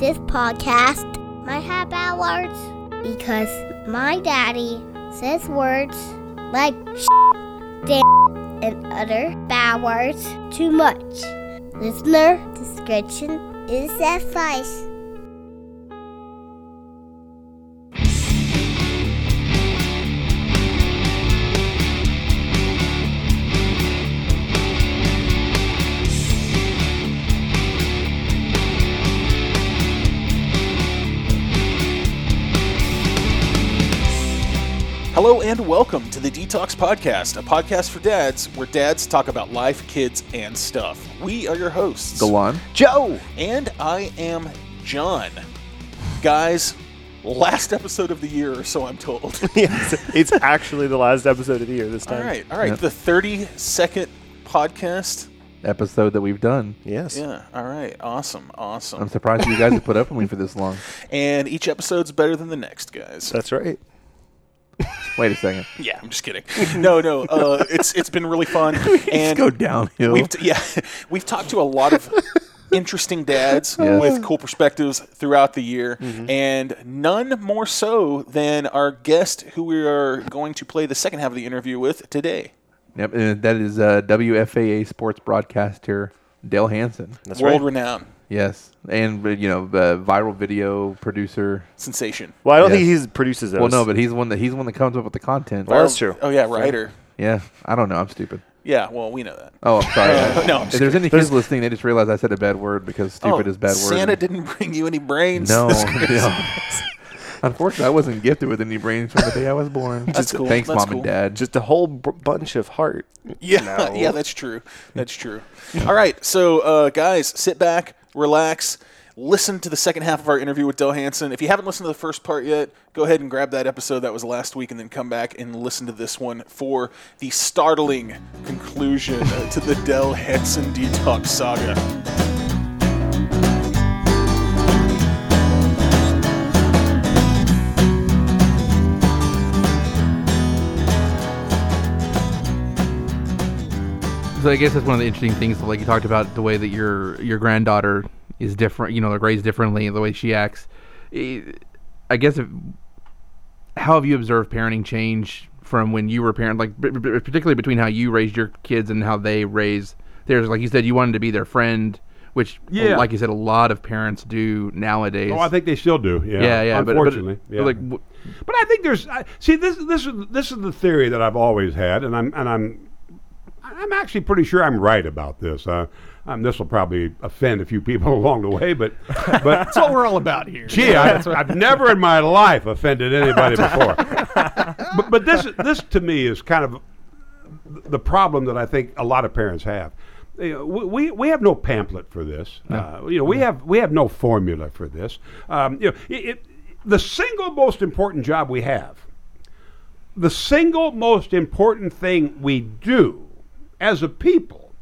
this podcast might have bad words because my daddy says words like shit, damn, and other bad words too much. Listener discretion is advised. Hello and welcome to the DTALKS Podcast, a podcast for dads where dads talk about life, kids, and stuff. We are your hosts. Go on. Joe. And I am John. Guys, last episode of the year, or so I'm told. Yes, it's actually the last episode of the year this time. All right. Yep. The 32nd podcast episode that we've done. Yes. Yeah. All right. Awesome. I'm surprised you guys have put up with me for this long. And each episode's better than the next, guys. That's right. Wait a second. Yeah, I'm just kidding. No. It's been really fun. And go downhill. We've talked to a lot of interesting dads with cool perspectives throughout the year, and none more so than our guest who we are going to play the second half of the interview with today. Yep, and that is WFAA sports broadcaster Dale Hansen. That's world renowned. Yes, and viral video producer sensation. Well, I don't think he produces those. Well, no, but he's one that comes up with the content. Well, that's true. Oh yeah, writer. Yeah, I don't know. I'm stupid. Yeah, well, we know that. Oh, I'm sorry. No, I'm if there's kidding. Any kids listening, they just realized I said a bad word because stupid is a bad word. Santa didn't bring you any brains. No. Unfortunately, I wasn't gifted with any brains from the day I was born. That's cool. Thanks, Mom and Dad. Just a whole bunch of heart. Yeah, that's true. All right, so guys, sit back. Relax. Listen to the second half of our interview with Dale Hansen. If you haven't listened to the first part yet, go ahead and grab that episode that was last week and then come back and listen to this one for the startling conclusion to the Dale Hansen DTALKS saga. So I guess that's one of the interesting things. Like you talked about the way that your granddaughter is different, like raised differently, the way she acts. I guess how have you observed parenting change from when you were a parent, like particularly between how you raised your kids and how they raise theirs? Like you said, you wanted to be their friend, which, like you said, a lot of parents do nowadays. Oh, I think they still do. Yeah. Unfortunately, but I think this is the theory that I've always had, and I'm actually pretty sure I'm right about this. This will probably offend a few people along the way, but that's what we're all about here. Gee, I've never in my life offended anybody before. But this to me is kind of the problem that I think a lot of parents have. We have no pamphlet for this. No. We have no formula for this. The single most important job we have, the single most important thing we do as a people,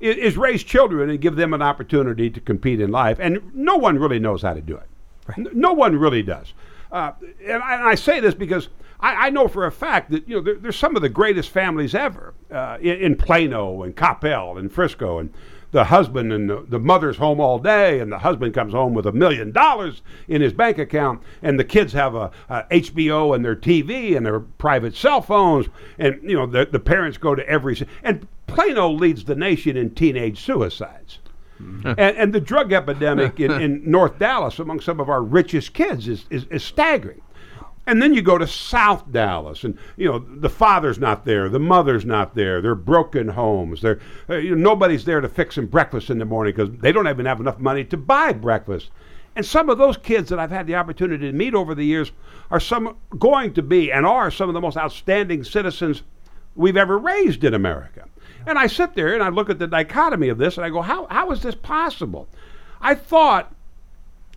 is raise children and give them an opportunity to compete in life. And no one really knows how to do it. Right. No one really does. And I say this because I know for a fact that there's some of the greatest families ever in Plano and Coppell and Frisco, and the husband and the mother's home all day, and the husband comes home with $1 million in his bank account, and the kids have a HBO and their TV and their private cell phones, and the parents go to every and. Plano leads the nation in teenage suicides. And the drug epidemic in North Dallas among some of our richest kids is staggering. And then you go to South Dallas, and the father's not there, the mother's not there, they're broken homes, they're nobody's there to fix them breakfast in the morning because they don't even have enough money to buy breakfast. And some of those kids that I've had the opportunity to meet over the years are going to be some of the most outstanding citizens we've ever raised in America. And I sit there and I look at the dichotomy of this and I go, how is this possible? I thought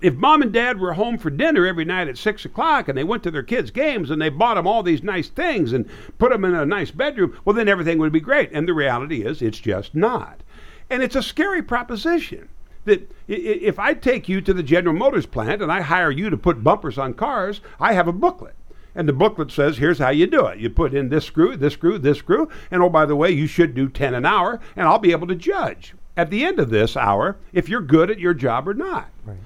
if Mom and Dad were home for dinner every night at 6 o'clock and they went to their kids' games and they bought them all these nice things and put them in a nice bedroom, well, then everything would be great. And the reality is it's just not. And it's a scary proposition that if I take you to the General Motors plant and I hire you to put bumpers on cars, I have a booklet. And the booklet says, here's how you do it. You put in this screw, this screw, this screw. And, oh, by the way, you should do 10 an hour, and I'll be able to judge. at the end of this hour if you're good at your job or not. Right.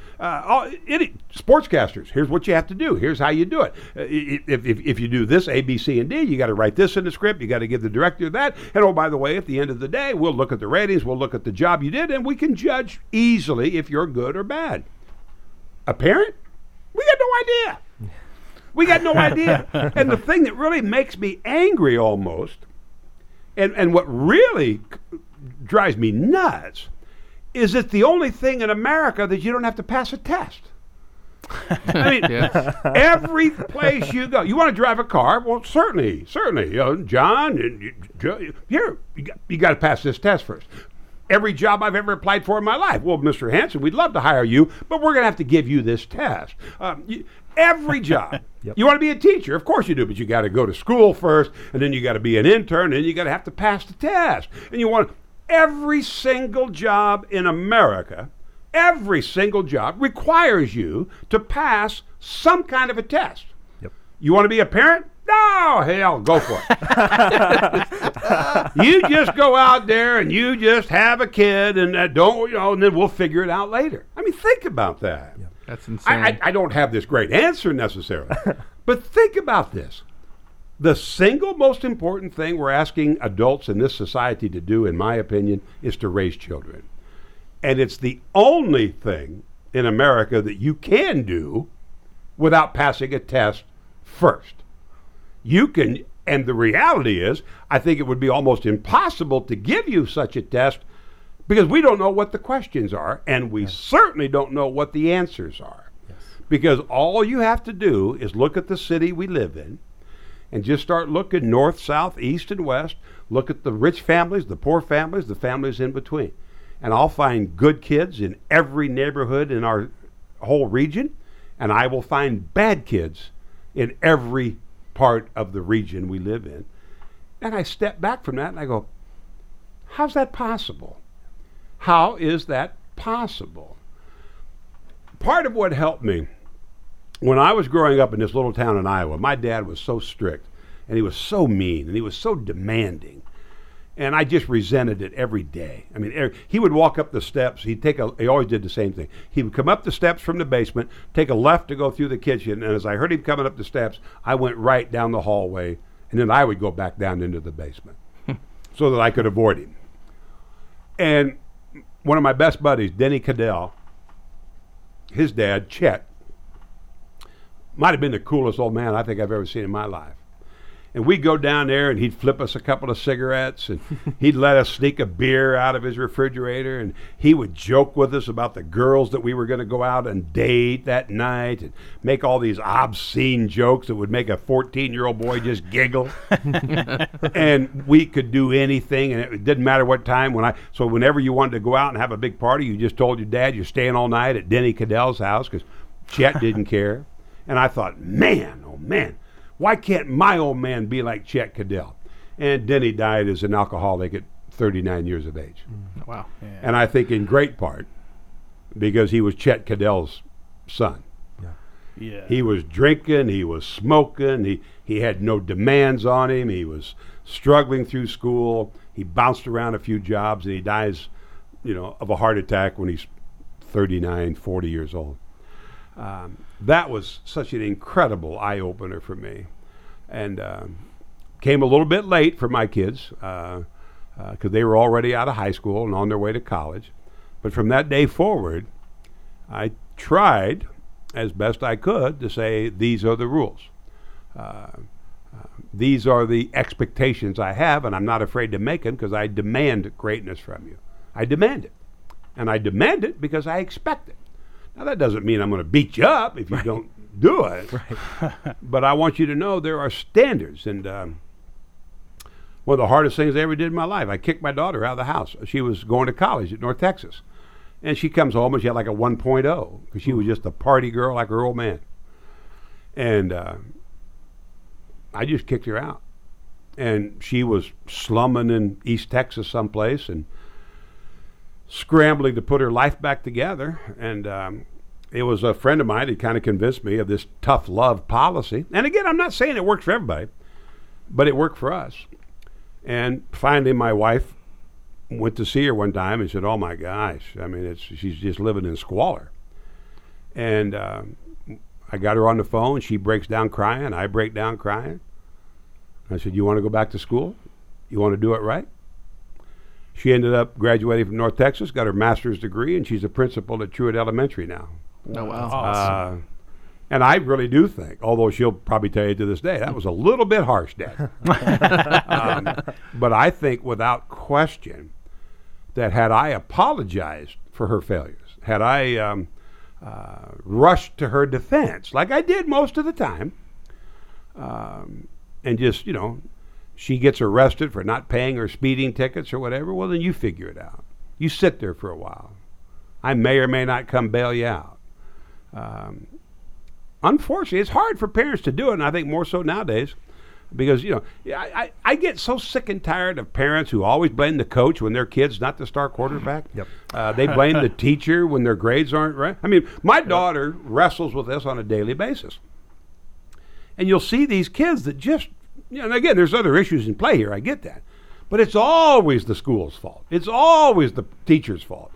Sportscasters, here's what you have to do. Here's how you do it. If you do this, A, B, C, and D, you got to write this in the script. You got to give the director that. And, oh, by the way, at the end of the day, we'll look at the ratings. We'll look at the job you did, and we can judge easily if you're good or bad. A parent? We got no idea. We got no idea. And the thing that really makes me angry almost, and what really drives me nuts, is it the only thing in America that you don't have to pass a test? I mean, yes. Every place you go, you want to drive a car? Well, certainly. You know, John, here, you got to pass this test first. Every job I've ever applied for in my life. Well, Mr. Hansen, we'd love to hire you, but we're going to have to give you this test. Every job. Yep. You want to be a teacher? Of course you do, but you got to go to school first, and then you got to be an intern, and you got to have to pass the test. And you want every single job in America, every single job requires you to pass some kind of a test. Yep. You want to be a parent? No, hell, go for it. You just go out there and you just have a kid and and then we'll figure it out later. I mean, think about that. Yep. That's insane. I don't have this great answer necessarily, but think about this. The single most important thing we're asking adults in this society to do, in my opinion, is to raise children. And it's the only thing in America that you can do without passing a test first. You can, and the reality is, I think it would be almost impossible to give you such a test because we don't know what the questions are, and we certainly don't know what the answers are. Yes. Because all you have to do is look at the city we live in and just start looking north, south, east, and west. Look at the rich families, the poor families, the families in between. And I'll find good kids in every neighborhood in our whole region, and I will find bad kids in every part of the region we live in. And I step back from that and I go, how's that possible? How is that possible? Part of what helped me, when I was growing up in this little town in Iowa, my dad was so strict, and he was so mean, and he was so demanding, and I just resented it every day. I mean, he would walk up the steps. He always did the same thing. He would come up the steps from the basement, take a left to go through the kitchen, and as I heard him coming up the steps, I went right down the hallway, and then I would go back down into the basement so that I could avoid him. And one of my best buddies, Denny Cadell, his dad, Chet, might have been the coolest old man I think I've ever seen in my life. And we'd go down there, and he'd flip us a couple of cigarettes, and he'd let us sneak a beer out of his refrigerator, and he would joke with us about the girls that we were going to go out and date that night and make all these obscene jokes that would make a 14-year-old boy just giggle. And we could do anything, and it didn't matter what time. So whenever you wanted to go out and have a big party, you just told your dad you're staying all night at Denny Cadell's house because Chet didn't care. And I thought, man, oh, man, why can't my old man be like Chet Cadell? And Denny died as an alcoholic at 39 years of age. Wow. Yeah. And I think in great part because he was Chet Cadell's son. Yeah. He was drinking, he was smoking, he had no demands on him, he was struggling through school, he bounced around a few jobs, and he dies, of a heart attack when he's 39, 40 years old. That was such an incredible eye-opener for me, and came a little bit late for my kids because they were already out of high school and on their way to college. But from that day forward, I tried as best I could to say these are the rules. These are the expectations I have, and I'm not afraid to make them because I demand greatness from you. I demand it, and I demand it because I expect it. Now, that doesn't mean I'm going to beat you up if you don't do it. Right. But I want you to know there are standards. And one of the hardest things I ever did in my life, I kicked my daughter out of the house. She was going to college at North Texas. And she comes home and she had like a 1.0 because she was just a party girl like her old man. And I just kicked her out. And she was slumming in East Texas someplace and scrambling to put her life back together, and it was a friend of mine that kind of convinced me of this tough love policy. And again, I'm not saying it works for everybody, but it worked for us. And finally, my wife went to see her one time and said, "Oh my gosh, I mean, she's just living in squalor." And I got her on the phone. She breaks down crying. I break down crying. I said, "You want to go back to school? You want to do it right?" She ended up graduating from North Texas, got her master's degree, and she's a principal at Truett Elementary now. Oh, wow. Awesome. And I really do think, although she'll probably tell you to this day, that was a little bit harsh, Dad. But I think without question that had I apologized for her failures, had I rushed to her defense, like I did most of the time, and just, you know, she gets arrested for not paying her speeding tickets or whatever, well, then you figure it out. You sit there for a while. I may or may not come bail you out. Unfortunately, it's hard for parents to do it, and I think more so nowadays because, you know, I get so sick and tired of parents who always blame the coach when their kid's not the star quarterback. Yep. They blame the teacher when their grades aren't right. I mean, my daughter wrestles with this on a daily basis. And you'll see these kids that just, you know, and again, there's other issues in play here. I get that. But it's always the school's fault. It's always the teacher's fault.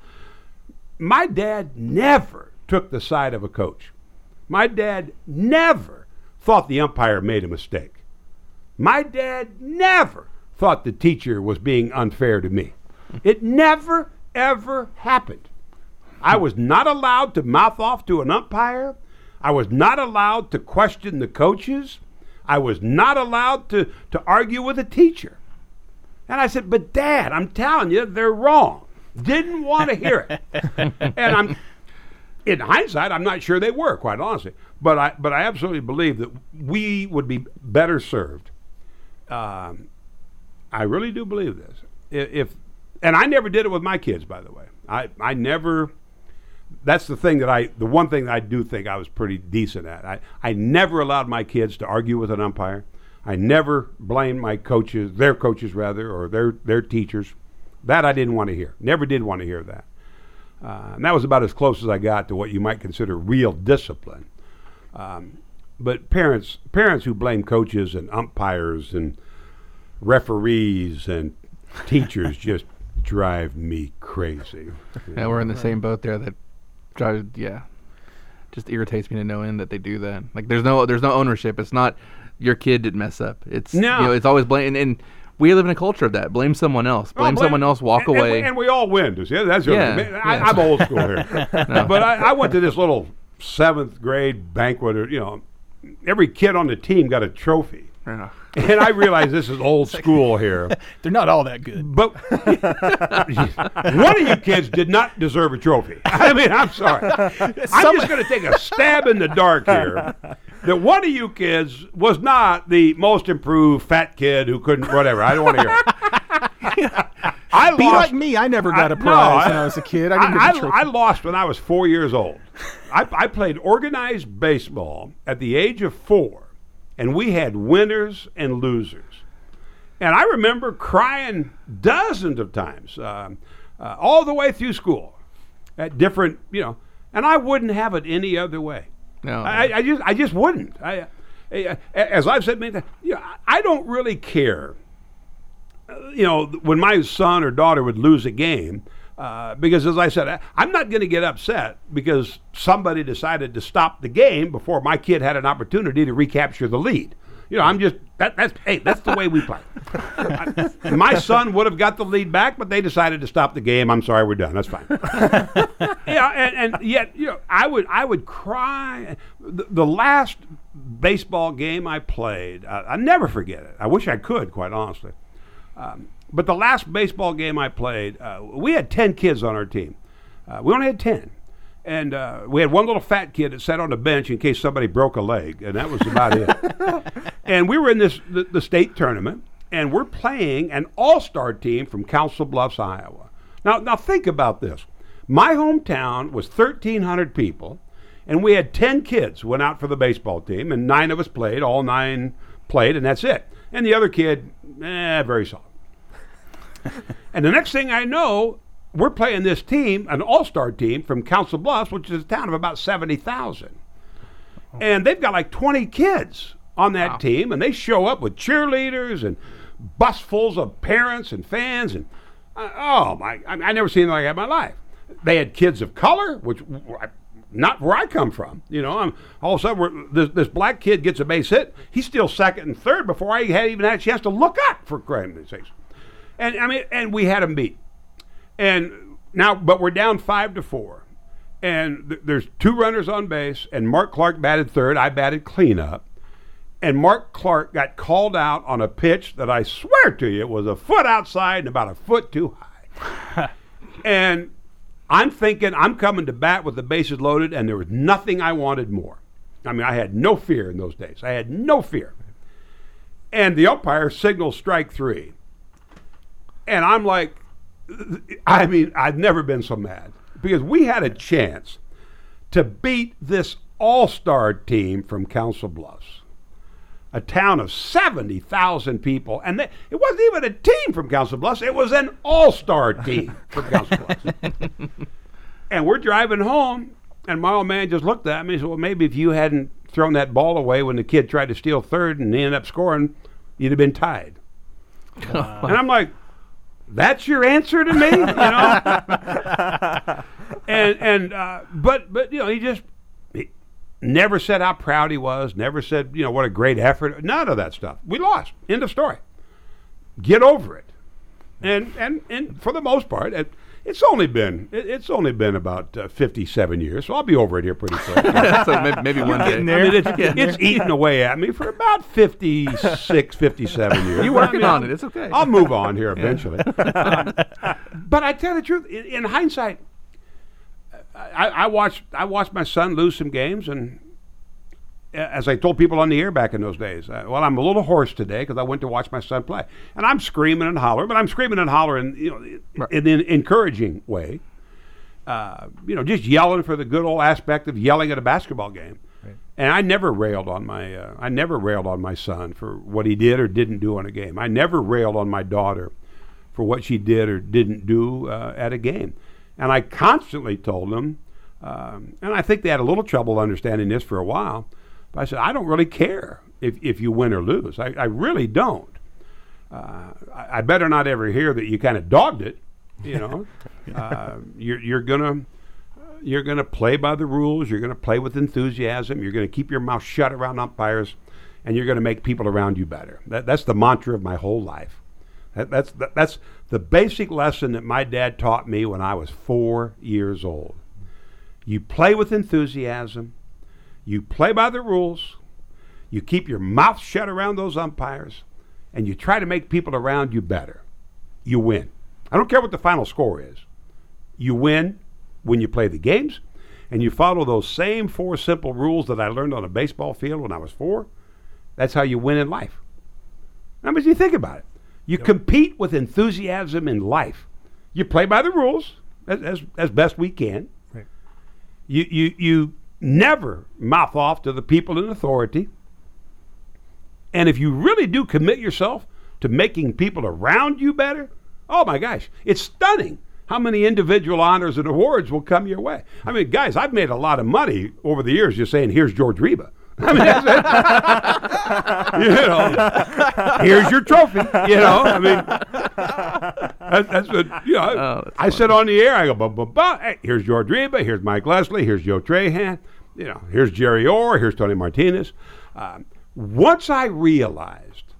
My dad never took the side of a coach. My dad never thought the umpire made a mistake. My dad never thought the teacher was being unfair to me. It never, ever happened. I was not allowed to mouth off to an umpire. I was not allowed to question the coaches. I was not allowed to argue with a teacher. And I said, "But Dad, I'm telling you, they're wrong." Didn't want to hear it. And I'm... in hindsight, I'm not sure they were, quite honestly. But I absolutely believe that we would be better served. I really do believe this. If and I never did it with my kids, by the way. I never. That's the thing that the one thing that I do think I was pretty decent at. I never allowed my kids to argue with an umpire. I never blamed my coaches, their coaches rather, or their teachers. That I didn't want to hear. Never did want to hear that. And that was about as close as I got to what you might consider real discipline. But parents who blame coaches and umpires and referees and teachers just drive me crazy. Yeah, we're in the same boat there. That drives, yeah, just irritates me to no end that they do that. Like there's no ownership. It's not your kid didn't mess up. It's no. You know, it's always blame and we live in a culture of that. Blame someone else. Blame someone else. Walk away. And we all win. That's yeah. I'm old school here. No. But I went to this little 7th grade banquet. Or, you know, every kid on the team got a trophy. Yeah. And I realized this is old school here. They're not all that good. But one of you kids did not deserve a trophy. I mean, I'm sorry. I'm just going to take a stab in the dark here. That one of you kids was not the most improved fat kid who couldn't whatever. I don't want to hear it. Yeah. Be lost. Like me. I never got a prize when I was a kid. I lost when I was 4 years old. I played organized baseball at the age of 4, and we had winners and losers. And I remember crying dozens of times all the way through school at different, you know, and I wouldn't have it any other way. No, I just wouldn't. As I've said many times, you know, I don't really care. You know, when my son or daughter would lose a game, because as I said, I'm not going to get upset because somebody decided to stop the game before my kid had an opportunity to recapture the lead. You know, I'm just that's the way we play. My son would have got the lead back, but they decided to stop the game. I'm sorry, we're done. That's fine. Yeah, and yet, you know, I would cry. The last baseball game I played, I never forget it. I wish I could, quite honestly. But the last baseball game I played, we had 10 kids on our team. We only had 10. And we had one little fat kid that sat on the bench in case somebody broke a leg, and that was about it. And we were in the state tournament, and we're playing an all-star team from Council Bluffs, Iowa. Now think about this. My hometown was 1,300 people, and we had 10 kids went out for the baseball team, and 9 of us played. All 9 played, and that's it. And the other kid, very solid. And the next thing I know, we're playing this team, an all-star team from Council Bluffs, which is a town of about 70,000. And they've got like 20 kids on that team, and they show up with cheerleaders and busfuls of parents and fans, and Oh my! I never seen anything like that in my life. They had kids of color, which not where I come from. You know, all of a sudden this black kid gets a base hit. He's still second and third before I had even had a chance to look up for goodness sakes. And I mean, and we had them beat. And now, but we're down 5-4, and there's two runners on base, and Mark Clark batted third. I batted cleanup. And Mark Clark got called out on a pitch that I swear to you was a foot outside and about a foot too high. And I'm thinking I'm coming to bat with the bases loaded, and there was nothing I wanted more. I mean, I had no fear in those days. I had no fear. And the umpire signals strike three. And I'm like, I mean, I've never been so mad. Because we had a chance to beat this all-star team from Council Bluffs. A town of 70,000 people, and it wasn't even a team from Council Bluffs. It was an all-star team from Council Bluffs. And we're driving home, and my old man just looked at me and said, well, maybe if you hadn't thrown that ball away when the kid tried to steal third and he ended up scoring, you'd have been tied. And I'm like, that's your answer to me? You know? But you know, he just... Never said how proud he was. Never said, you know, what a great effort. None of that stuff. We lost. End of story. Get over it. And for the most part, it's only been about 57 years. So I'll be over it here pretty soon. So maybe one day. It's eaten away at me for about 56, 57 years. You're working on it. It's okay. I'll move on here eventually. But I tell the truth. In hindsight. I watched my son lose some games, and as I told people on the air back in those days, well, I'm a little hoarse today because I went to watch my son play, and I'm screaming and hollering, but I'm screaming and hollering, you know, right. In an encouraging way, you know, just yelling for the good old aspect of yelling at a basketball game. Right. And I never railed on my, son for what he did or didn't do on a game. I never railed on my daughter for what she did or didn't do at a game. And I constantly told them, and I think they had a little trouble understanding this for a while, but I said, I don't really care if you win or lose. I really don't. I better not ever hear that you kind of dogged it, you know. You're gonna play by the rules. You're going to play with enthusiasm. You're going to keep your mouth shut around umpires, and you're going to make people around you better. That's the mantra of my whole life. That's the basic lesson that my dad taught me when I was 4 years old. You play with enthusiasm. You play by the rules. You keep your mouth shut around those umpires. And you try to make people around you better. You win. I don't care what the final score is. You win when you play the games. And you follow those same four simple rules that I learned on a baseball field when I was four. That's how you win in life. Now, but you think about it. You compete with enthusiasm in life. You play by the rules as best we can. Right. You never mouth off to the people in authority. And if you really do commit yourself to making people around you better, oh my gosh, it's stunning how many individual honors and awards will come your way. I mean, guys, I've made a lot of money over the years just saying, here's George Riba. I mean, that's it. You know, here's your trophy. You know, I mean, that's what, you know, I said on the air, I go, blah, blah, blah. Hey, here's George Riba, here's Mike Leslie, here's Joe Trahan, you know, here's Jerry Orr, here's Tony Martinez. Once I realized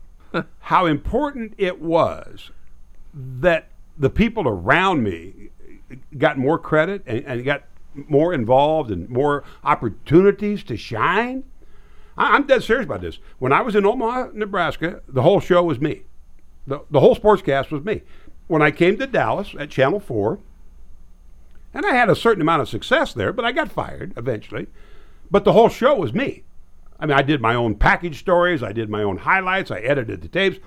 how important it was that the people around me got more credit and got more involved and more opportunities to shine, I'm dead serious about this. When I was in Omaha, Nebraska, the whole show was me. The whole sportscast was me. When I came to Dallas at Channel 4, and I had a certain amount of success there, but I got fired eventually. But the whole show was me. I mean, I did my own package stories. I did my own highlights. I edited the tapes.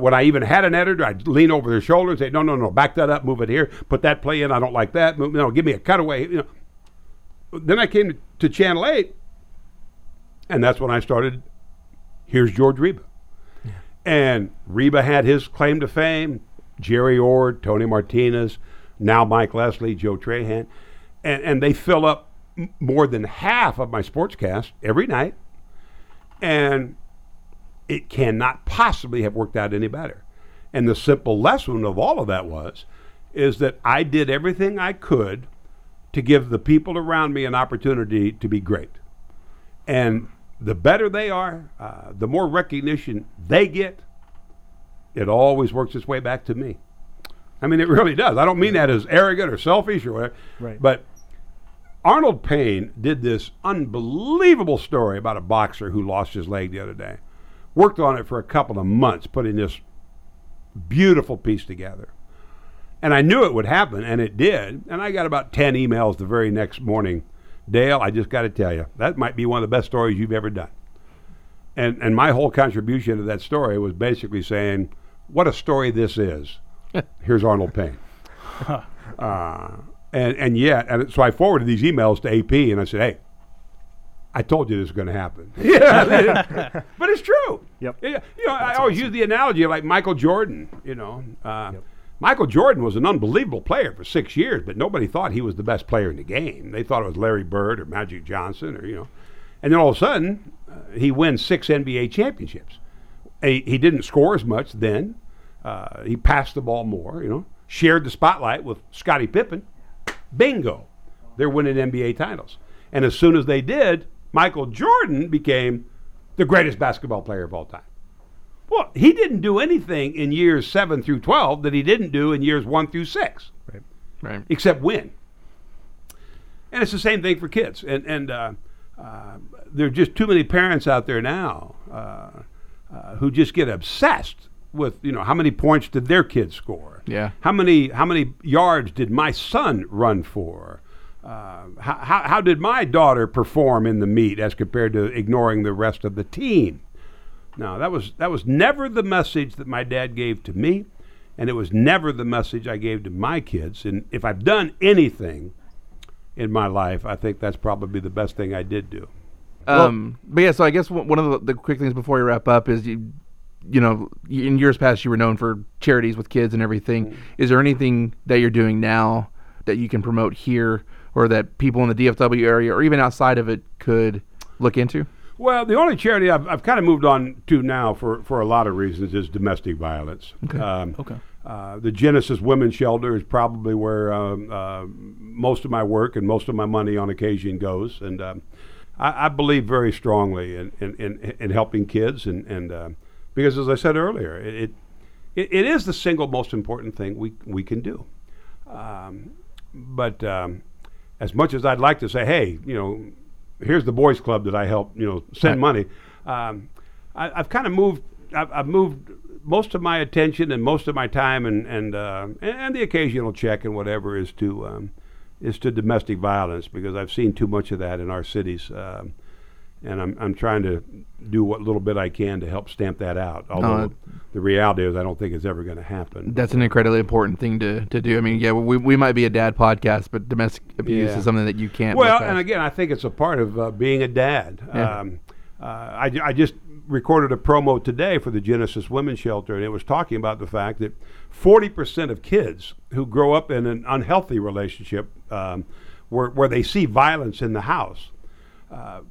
When I even had an editor, I'd lean over their shoulder and say, no, back that up, move it here, put that play in, I don't like that, give me a cutaway. You know. Then I came to Channel 8, and that's when I started, here's George Riba. Yeah. And Riba had his claim to fame, Jerry Orr, Tony Martinez, now Mike Leslie, Joe Trahan. And they fill up more than half of my sportscast every night. And it cannot possibly have worked out any better. And the simple lesson of all of that was is that I did everything I could to give the people around me an opportunity to be great. And the better they are, the more recognition they get, it always works its way back to me. I mean, it really does. I don't mean that as arrogant or selfish or whatever. Right. But Arnold Payne did this unbelievable story about a boxer who lost his leg the other day. Worked on it for a couple of months, putting this beautiful piece together. And I knew it would happen, and it did. And I got about 10 emails the very next morning. Dale, I just got to tell you, that might be one of the best stories you've ever done. And my whole contribution to that story was basically saying, what a story this is. Here's Arnold Payne. So I forwarded these emails to AP, and I said, hey, I told you this was going to happen. But it's true. Yep. Yeah, you know, I always use the analogy of like Michael Jordan. You know, Michael Jordan was an unbelievable player for 6 years, but nobody thought he was the best player in the game. They thought it was Larry Bird or Magic Johnson, or you know, and then all of a sudden he wins 6 NBA championships. He didn't score as much then. He passed the ball more, you know, shared the spotlight with Scottie Pippen. Bingo. They're winning NBA titles. And as soon as they did, Michael Jordan became the greatest basketball player of all time. Well, he didn't do anything in years 7 through 12 that he didn't do in years 1 through 6. Right. Except win. And it's the same thing for kids. And there are just too many parents out there now who just get obsessed with, you know, how many points did their kids score? Yeah. How many yards did my son run for? How did my daughter perform in the meet as compared to ignoring the rest of the team? No, that was never the message that my dad gave to me, and it was never the message I gave to my kids. And if I've done anything in my life, I think that's probably the best thing I did do. So I guess one of the quick things before we wrap up is you know, in years past, you were known for charities with kids and everything. Mm-hmm. Is there anything that you're doing now that you can promote here or that people in the DFW area or even outside of it could look into? Well, the only charity I've kind of moved on to now for a lot of reasons is domestic violence. Okay. The Genesis Women's Shelter is probably where most of my work and most of my money on occasion goes. And I believe very strongly in helping kids and because as I said earlier, it is the single most important thing we can do. But as much as I'd like to say, hey, you know, here's the boys club that I helped, you know, send money. I've moved most of my attention and most of my time and the occasional check and whatever is to domestic violence because I've seen too much of that in our cities. And I'm trying to do what little bit I can to help stamp that out. Although the reality is I don't think it's ever going to happen. That's an incredibly important thing to do. I mean, yeah, we might be a dad podcast, but domestic abuse is something that you can't. Well, and again, I think it's a part of being a dad. Yeah. I just recorded a promo today for the Genesis Women's Shelter, and it was talking about the fact that 40% of kids who grow up in an unhealthy relationship where they see violence in the house,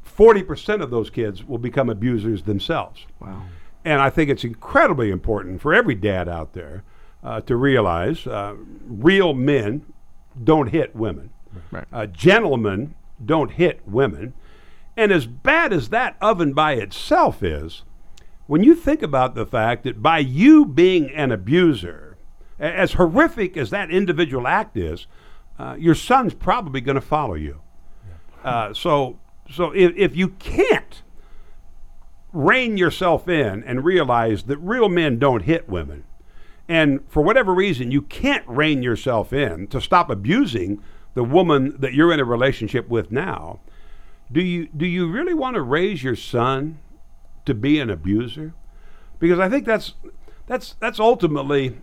40% of those kids will become abusers themselves. Wow. And I think it's incredibly important for every dad out there to realize real men don't hit women. Right. Gentlemen don't hit women. And as bad as that oven by itself is, when you think about the fact that by you being an abuser, as horrific as that individual act is, your son's probably going to follow you. Yeah. So if you can't rein yourself in and realize that real men don't hit women, and for whatever reason you can't rein yourself in to stop abusing the woman that you're in a relationship with now, do you really want to raise your son to be an abuser? Because I think that's ultimately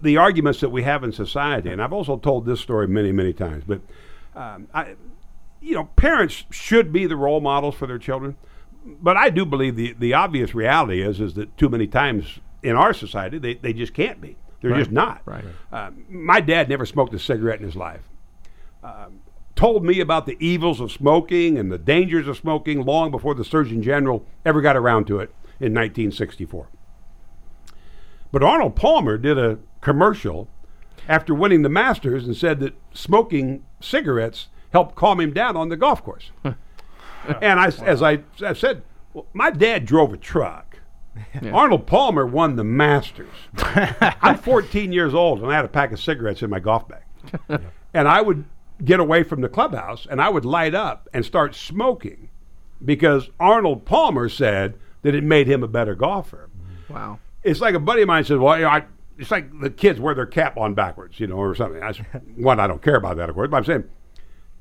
the arguments that we have in society. And I've also told this story many, many times, but you know, parents should be the role models for their children, but I do believe the obvious reality is that too many times in our society they just can't be. They're right. Just not. Right. My dad never smoked a cigarette in his life. Told me about the evils of smoking and the dangers of smoking long before the Surgeon General ever got around to it in 1964. But Arnold Palmer did a commercial after winning the Masters and said that smoking cigarettes helped calm him down on the golf course. And as I said, well, my dad drove a truck. Yeah. Arnold Palmer won the Masters. I'm 14 years old, and I had a pack of cigarettes in my golf bag. Yeah. And I would get away from the clubhouse, and I would light up and start smoking because Arnold Palmer said that it made him a better golfer. Wow. It's like a buddy of mine said, well, you know, it's like the kids wear their cap on backwards, you know, or something. I don't care about that, of course, but I'm saying,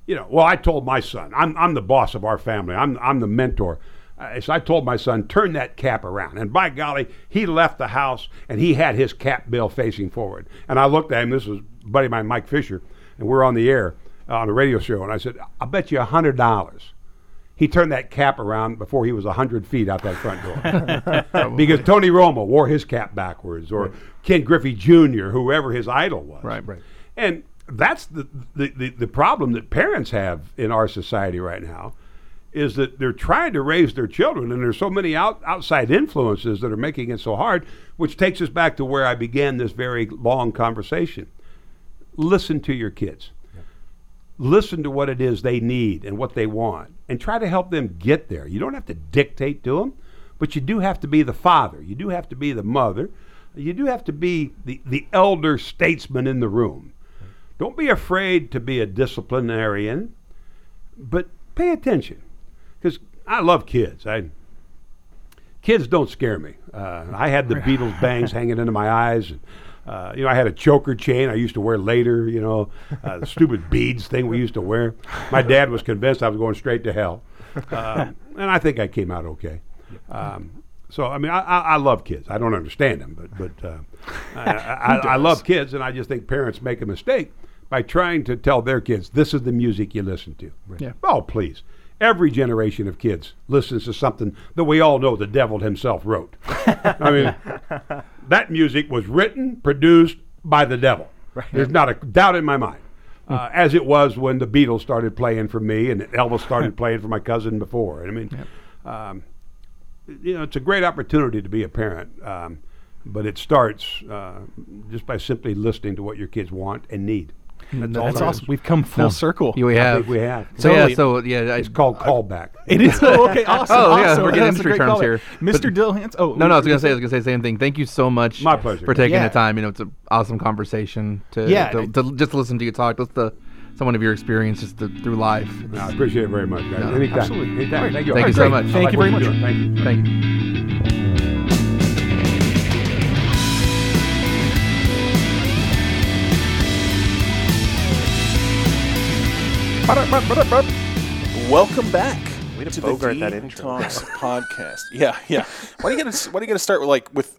you know, well, I told my son, I'm the boss of our family. I'm the mentor. So I told my son, turn that cap around. And by golly, he left the house, and he had his cap bill facing forward. And I looked at him. This was a buddy of mine, Mike Fisher, and we're on the air on a radio show. And I said, I'll bet you $100. He turned that cap around before he was 100 feet out that front door. Because Tony Romo wore his cap backwards, or Ken Griffey Jr., whoever his idol was. Right. And that's the problem that parents have in our society right now, is that they're trying to raise their children, and there's so many outside influences that are making it so hard, which takes us back to where I began this very long conversation. Listen to your kids. Listen to what it is they need and what they want, and try to help them get there. You don't have to dictate to them, but you do have to be the father. You do have to be the mother. You do have to be the elder statesman in the room. Don't be afraid to be a disciplinarian, but pay attention, because I love kids. Kids don't scare me. I had the Beatles bangs hanging into my eyes. You know, I had a choker chain I used to wear later, you know, the stupid beads thing we used to wear. My dad was convinced I was going straight to hell. And I think I came out okay. So, I mean, I love kids. I don't understand them, but I love kids, and I just think parents make a mistake by trying to tell their kids, this is the music you listen to. Right. Yeah. Oh, please. Every generation of kids listens to something that we all know the devil himself wrote. I mean, that music was written, produced by the devil. Right. There's not a doubt in my mind. As it was when the Beatles started playing for me, and Elvis started playing for my cousin before. I mean, you know, it's a great opportunity to be a parent, but it starts just by simply listening to what your kids want and need. That's awesome. We've come full circle. We have. So it's called callback. It is. Oh, okay. Awesome. Awesome. We're getting industry terms here, Mr. Dale Hansen. No. I was gonna say the same thing. Thank you so much. My pleasure. For taking the time. You know, it's an awesome conversation to just listen to you talk. Listen to someone of your experience just through life. No, I appreciate it very much, guys. No, anytime. Absolutely. Anytime. Thank you. Thank you so much. Thank you very much. Thank you. Thank you. Welcome back to Bogart the DTALKS Podcast. Yeah. Why do you gotta start with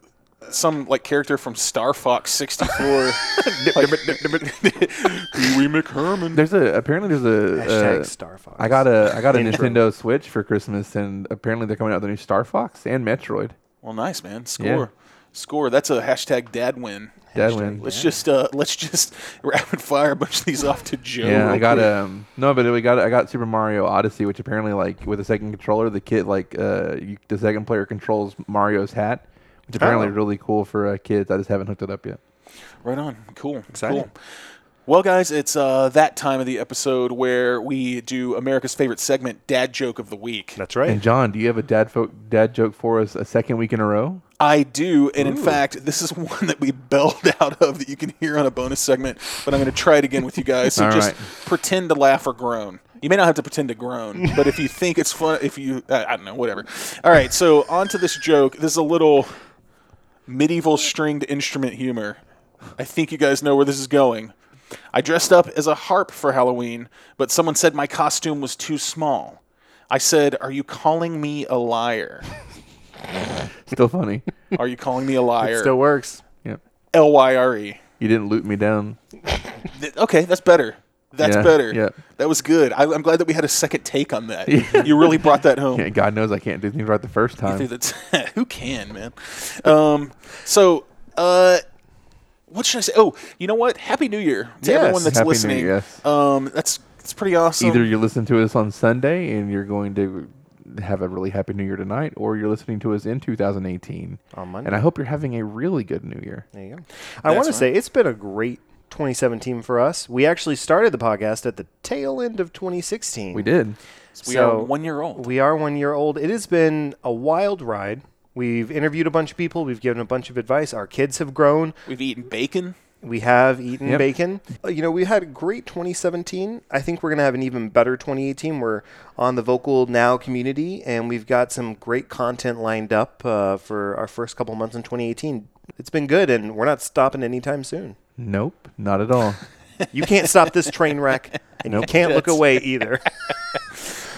some character from Star Fox 64? Dewey McHerman. There's a Star Fox. I got a Nintendo Switch for Christmas, and apparently they're coming out with a new Star Fox and Metroid. Well, nice, man. Score. That's a hashtag #dadwin. Dadwin. Let's just rapid fire a bunch of these off to Joe. Yeah, I got Super Mario Odyssey, which apparently with a second controller, the kid the second player controls Mario's hat, which apparently really cool for kids. I just haven't hooked it up yet. Right on. Cool. Exciting. Cool. Well, guys, it's that time of the episode where we do America's favorite segment, Dad Joke of the Week. That's right. And, John, do you have a dad joke for us a second week in a row? I do, and in fact, this is one that we bailed out of that you can hear on a bonus segment, but I'm going to try it again with you guys, so just pretend to laugh or groan. You may not have to pretend to groan, but if you think it's fun, if you, I don't know, whatever. All right, so on to this joke. This is a little medieval stringed instrument humor. I think you guys know where this is going. I dressed up as a harp for Halloween, but someone said my costume was too small. I said, "Are you calling me a liar?" Still funny. Are you calling me a liar? It still works. Yep. Lyre. You didn't loot me down. Okay, that's better. That's better. Yep. That was good. I'm glad that we had a second take on that. Yeah. You really brought that home. Yeah, God knows I can't do things right the first time. Who can, man? What should I say? Oh, you know what? Happy New Year to everyone that's Happy listening. New Year, yes. That's pretty awesome. Either you listen to us on Sunday and you're going to have a really Happy New Year tonight, or you're listening to us in 2018 on Monday. And I hope you're having a really good New Year. There you go. I want to say it's been a great 2017 for us. We actually started the podcast at the tail end of 2016. We did. So we are 1 year old. We are 1 year old. It has been a wild ride. We've interviewed a bunch of people. We've given a bunch of advice. Our kids have grown. We've eaten bacon. We have eaten bacon. You know, we had a great 2017. I think we're going to have an even better 2018. We're on the Vocal Now community, and we've got some great content lined up for our first couple months in 2018. It's been good, and we're not stopping anytime soon. Nope, not at all. You can't stop this train wreck, and you can't look away either.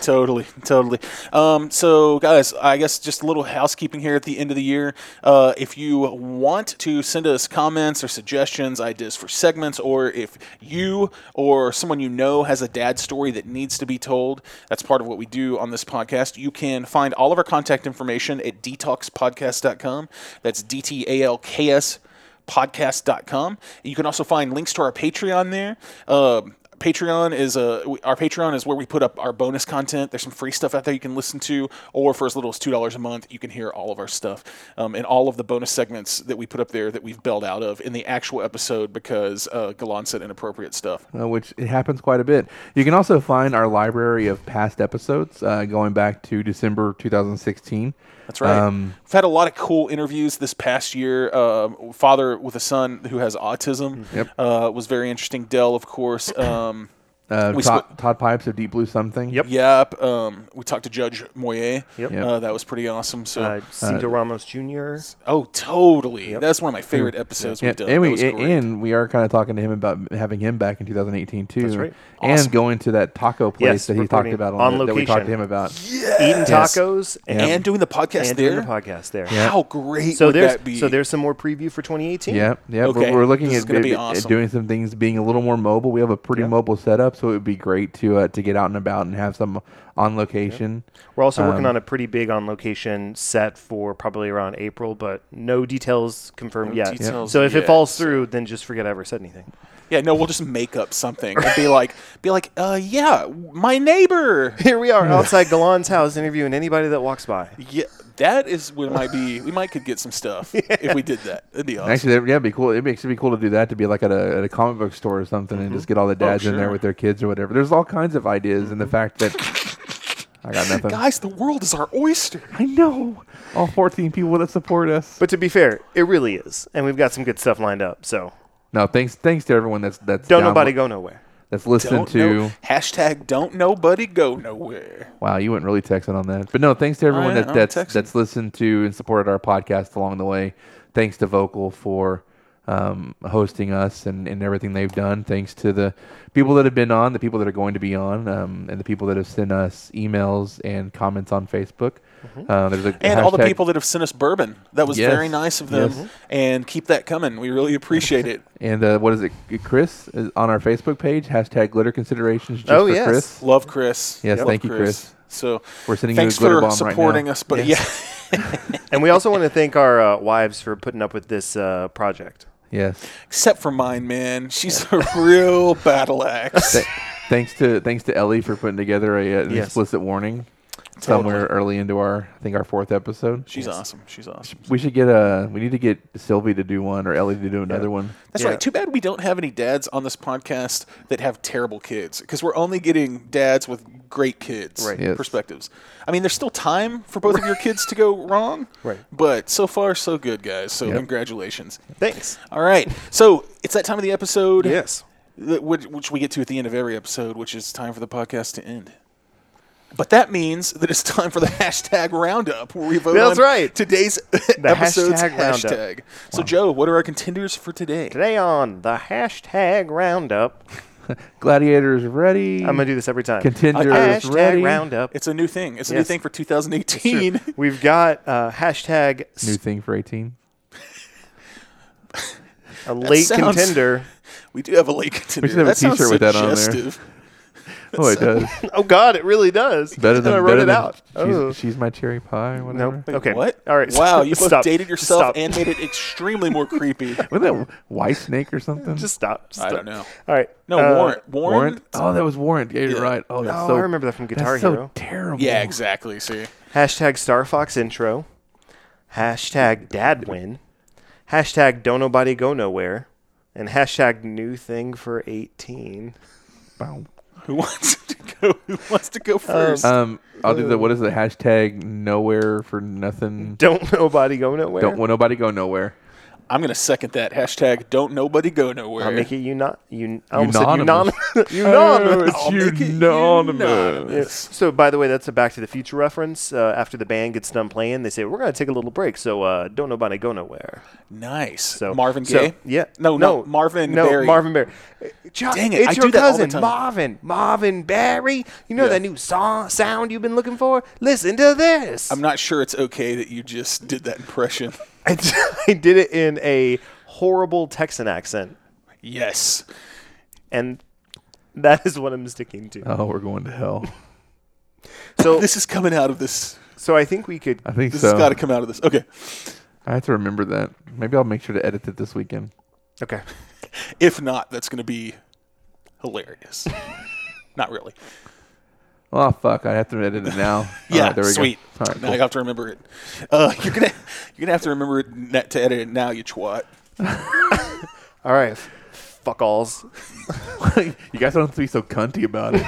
Totally. So, guys, I guess just a little housekeeping here at the end of the year. If you want to send us comments or suggestions, ideas for segments, or if you or someone you know has a dad story that needs to be told, that's part of what we do on this podcast. You can find all of our contact information at DTALKSpodcast.com. That's DTALKS podcast.com. You can also find links to our Patreon there. Our Patreon is where we put up our bonus content. There's some free stuff out there you can listen to, or for as little as $2 a month, you can hear all of our stuff and all of the bonus segments that we put up there that we've bailed out of in the actual episode because Galan said inappropriate stuff. Which it happens quite a bit. You can also find our library of past episodes going back to December 2016. That's right. We've had a lot of cool interviews this past year. Father with a son who has autism was very interesting. Dale, of course. Todd Pipes of Deep Blue Something. Yep. We talked to Judge Moyer. Yep. That was pretty awesome. So Cito Ramos Jr. Oh, totally. Yep. That's one of my favorite episodes we've done. And we are kind of talking to him about having him back in 2018 too. That's right. Awesome. And going to that taco place that he talked about that we talked to him about. Yes. Eating tacos and doing the podcast there. Yep. How great would that be? So there's some more preview for 2018. Yep. Okay. We're looking at doing some things, being a little more mobile. We have a pretty mobile setup. So it would be great to get out and about and have some on location. Yep. We're also working on a pretty big on location set for probably around April, but no details confirmed yet. So if it falls through, then just forget I ever said anything. Yeah, no, we'll just make up something and be like, my neighbor. Here we are outside Galan's house interviewing anybody that walks by. Yeah, that is what might be. We might could get some stuff if we did that. It'd be awesome. Actually, it'd be cool. It makes it be cool to do that, to be like at a comic book store or something and just get all the dads in there with their kids or whatever. There's all kinds of ideas, and the fact that. I got nothing. Guys, the world is our oyster. I know. All 14 people that support us. But to be fair, it really is. And we've got some good stuff lined up. So. No, thanks to everyone that's Don't nobody go nowhere. That's listened to. # don't nobody go nowhere. Wow, you went really Texan on that. But no, thanks to everyone that's listened to and supported our podcast along the way. Thanks to Vocal for hosting us and everything they've done. Thanks to the people that have been on, the people that are going to be on, and the people that have sent us emails and comments on Facebook. Mm-hmm. And all the people that have sent us bourbon. That was very nice of them. Yes. And keep that coming. We really appreciate it. And what is it? Chris is on our Facebook page, # glitter considerations. Just for Chris. Love Chris. Yes, thank you, Chris. So we're sending you a glitter bomb right now. Thanks for supporting us. But And we also want to thank our wives for putting up with this project. Yes. Except for mine, man. She's a real battle axe. Thanks to Ellie for putting together an explicit warning. Somewhere early into our 4th episode. She's awesome. We should get we need to get Sylvie to do one or Ellie to do another one. That's right. Too bad we don't have any dads on this podcast that have terrible kids, because we're only getting dads with great kids perspectives. I mean, there's still time for both of your kids to go wrong. Right. But so far, so good, guys. So congratulations. Thanks. All right. So it's that time of the episode. Yes. Which we get to at the end of every episode, which is time for the podcast to end. But that means that it's time for the # roundup, where we vote on today's episode's hashtag. Wow. So, Joe, what are our contenders for today? Today on the # roundup. Gladiators ready. I'm going to do this every time. Contenders ready. Roundup. It's a new thing. It's a new thing for 2018. We've got # new thing for 18. A late contender. We do have a late contender. We should have a t-shirt with that on there. Oh, it does. Oh, God, it really does. Better than I wrote it out. She's my cherry pie. Whatever. Nope. Okay. What? All right. Wow, you both dated yourself and made it extremely more creepy. Wasn't that White Snake or something? Just stop. I don't know. All right. No, Warrant. Oh, that was Warrant. Yeah, you're right. Oh, that's I remember that from Guitar Hero. That's so terrible. Yeah, exactly. See. # Star Fox intro. # Dad win. # don't nobody go nowhere. And hashtag new thing for 18. Bow. Who wants to go first? I'll do the, what is the hashtag nowhere for nothing? Don't nobody go nowhere. Don't nobody go nowhere. I'm going to second that. Hashtag don't nobody go nowhere. I'll make it unanimous. So, by the way, that's a Back to the Future reference. After the band gets done playing, they say, we're going to take a little break. So, don't nobody go nowhere. Nice. So Marvin Gaye? So, yeah. Marvin Berry. Marvin Berry. Dang it. It's your cousin, Marvin Berry. You know that new sound you've been looking for? Listen to this. I'm not sure it's okay that you just did that impression. I did it in a horrible Texan accent. Yes. And that is what I'm sticking to. Oh, we're going to hell. So this is coming out of this. So I think we could. I think this has got to come out of this. Okay. I have to remember that. Maybe I'll make sure to edit it this weekend. Okay. If not, that's going to be hilarious. Not really. Oh, fuck. I have to edit it now. Yeah, right, there we sweet. Go. All right, now cool. I have to remember it. You're gonna have to remember it to edit it now, you twat. All right. Fuck alls. You guys don't have to be so cunty about it.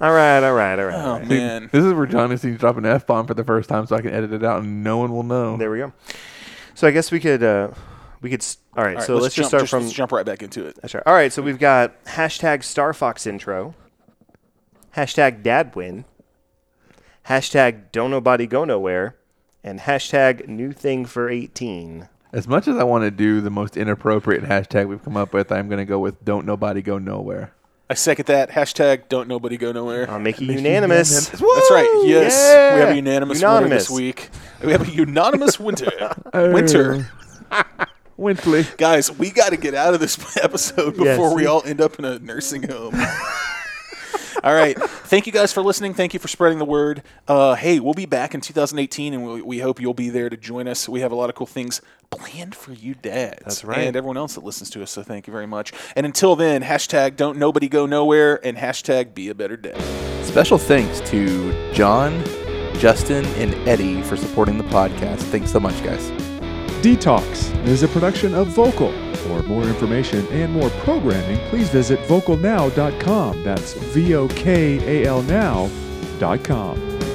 All right. Oh, man. This is where John needs to drop an F-bomb for the first time so I can edit it out and no one will know. There we go. So I guess we could... All right, so let's just start from... Let's jump right back into it. That's right. All right, so we've got hashtag Star Fox intro, hashtag dad win, hashtag don't nobody go nowhere, and hashtag new thing for 18. As much as I want to do the most inappropriate hashtag we've come up with, I'm going to go with don't nobody go nowhere. I second that. Hashtag don't nobody go nowhere. I'll make it unanimous. That's right. Yes. Yeah. We have a unanimous winner this week. We have a unanimous winter. Winter. Wintley. Guys, we got to get out of this episode before we all end up in a nursing home. All right. Thank you guys for listening. Thank you for spreading the word. Hey, we'll be back in 2018, and we hope you'll be there to join us. We have a lot of cool things planned for you dads. That's right. And everyone else that listens to us, so thank you very much. And until then, hashtag don't nobody go nowhere, and hashtag be a better dad. Special thanks to John, Justin, and Eddie for supporting the podcast. Thanks so much, guys. DTALKS is a production of Vocal. For more information and more programming, please visit vocalnow.com. That's VOKALnow.com.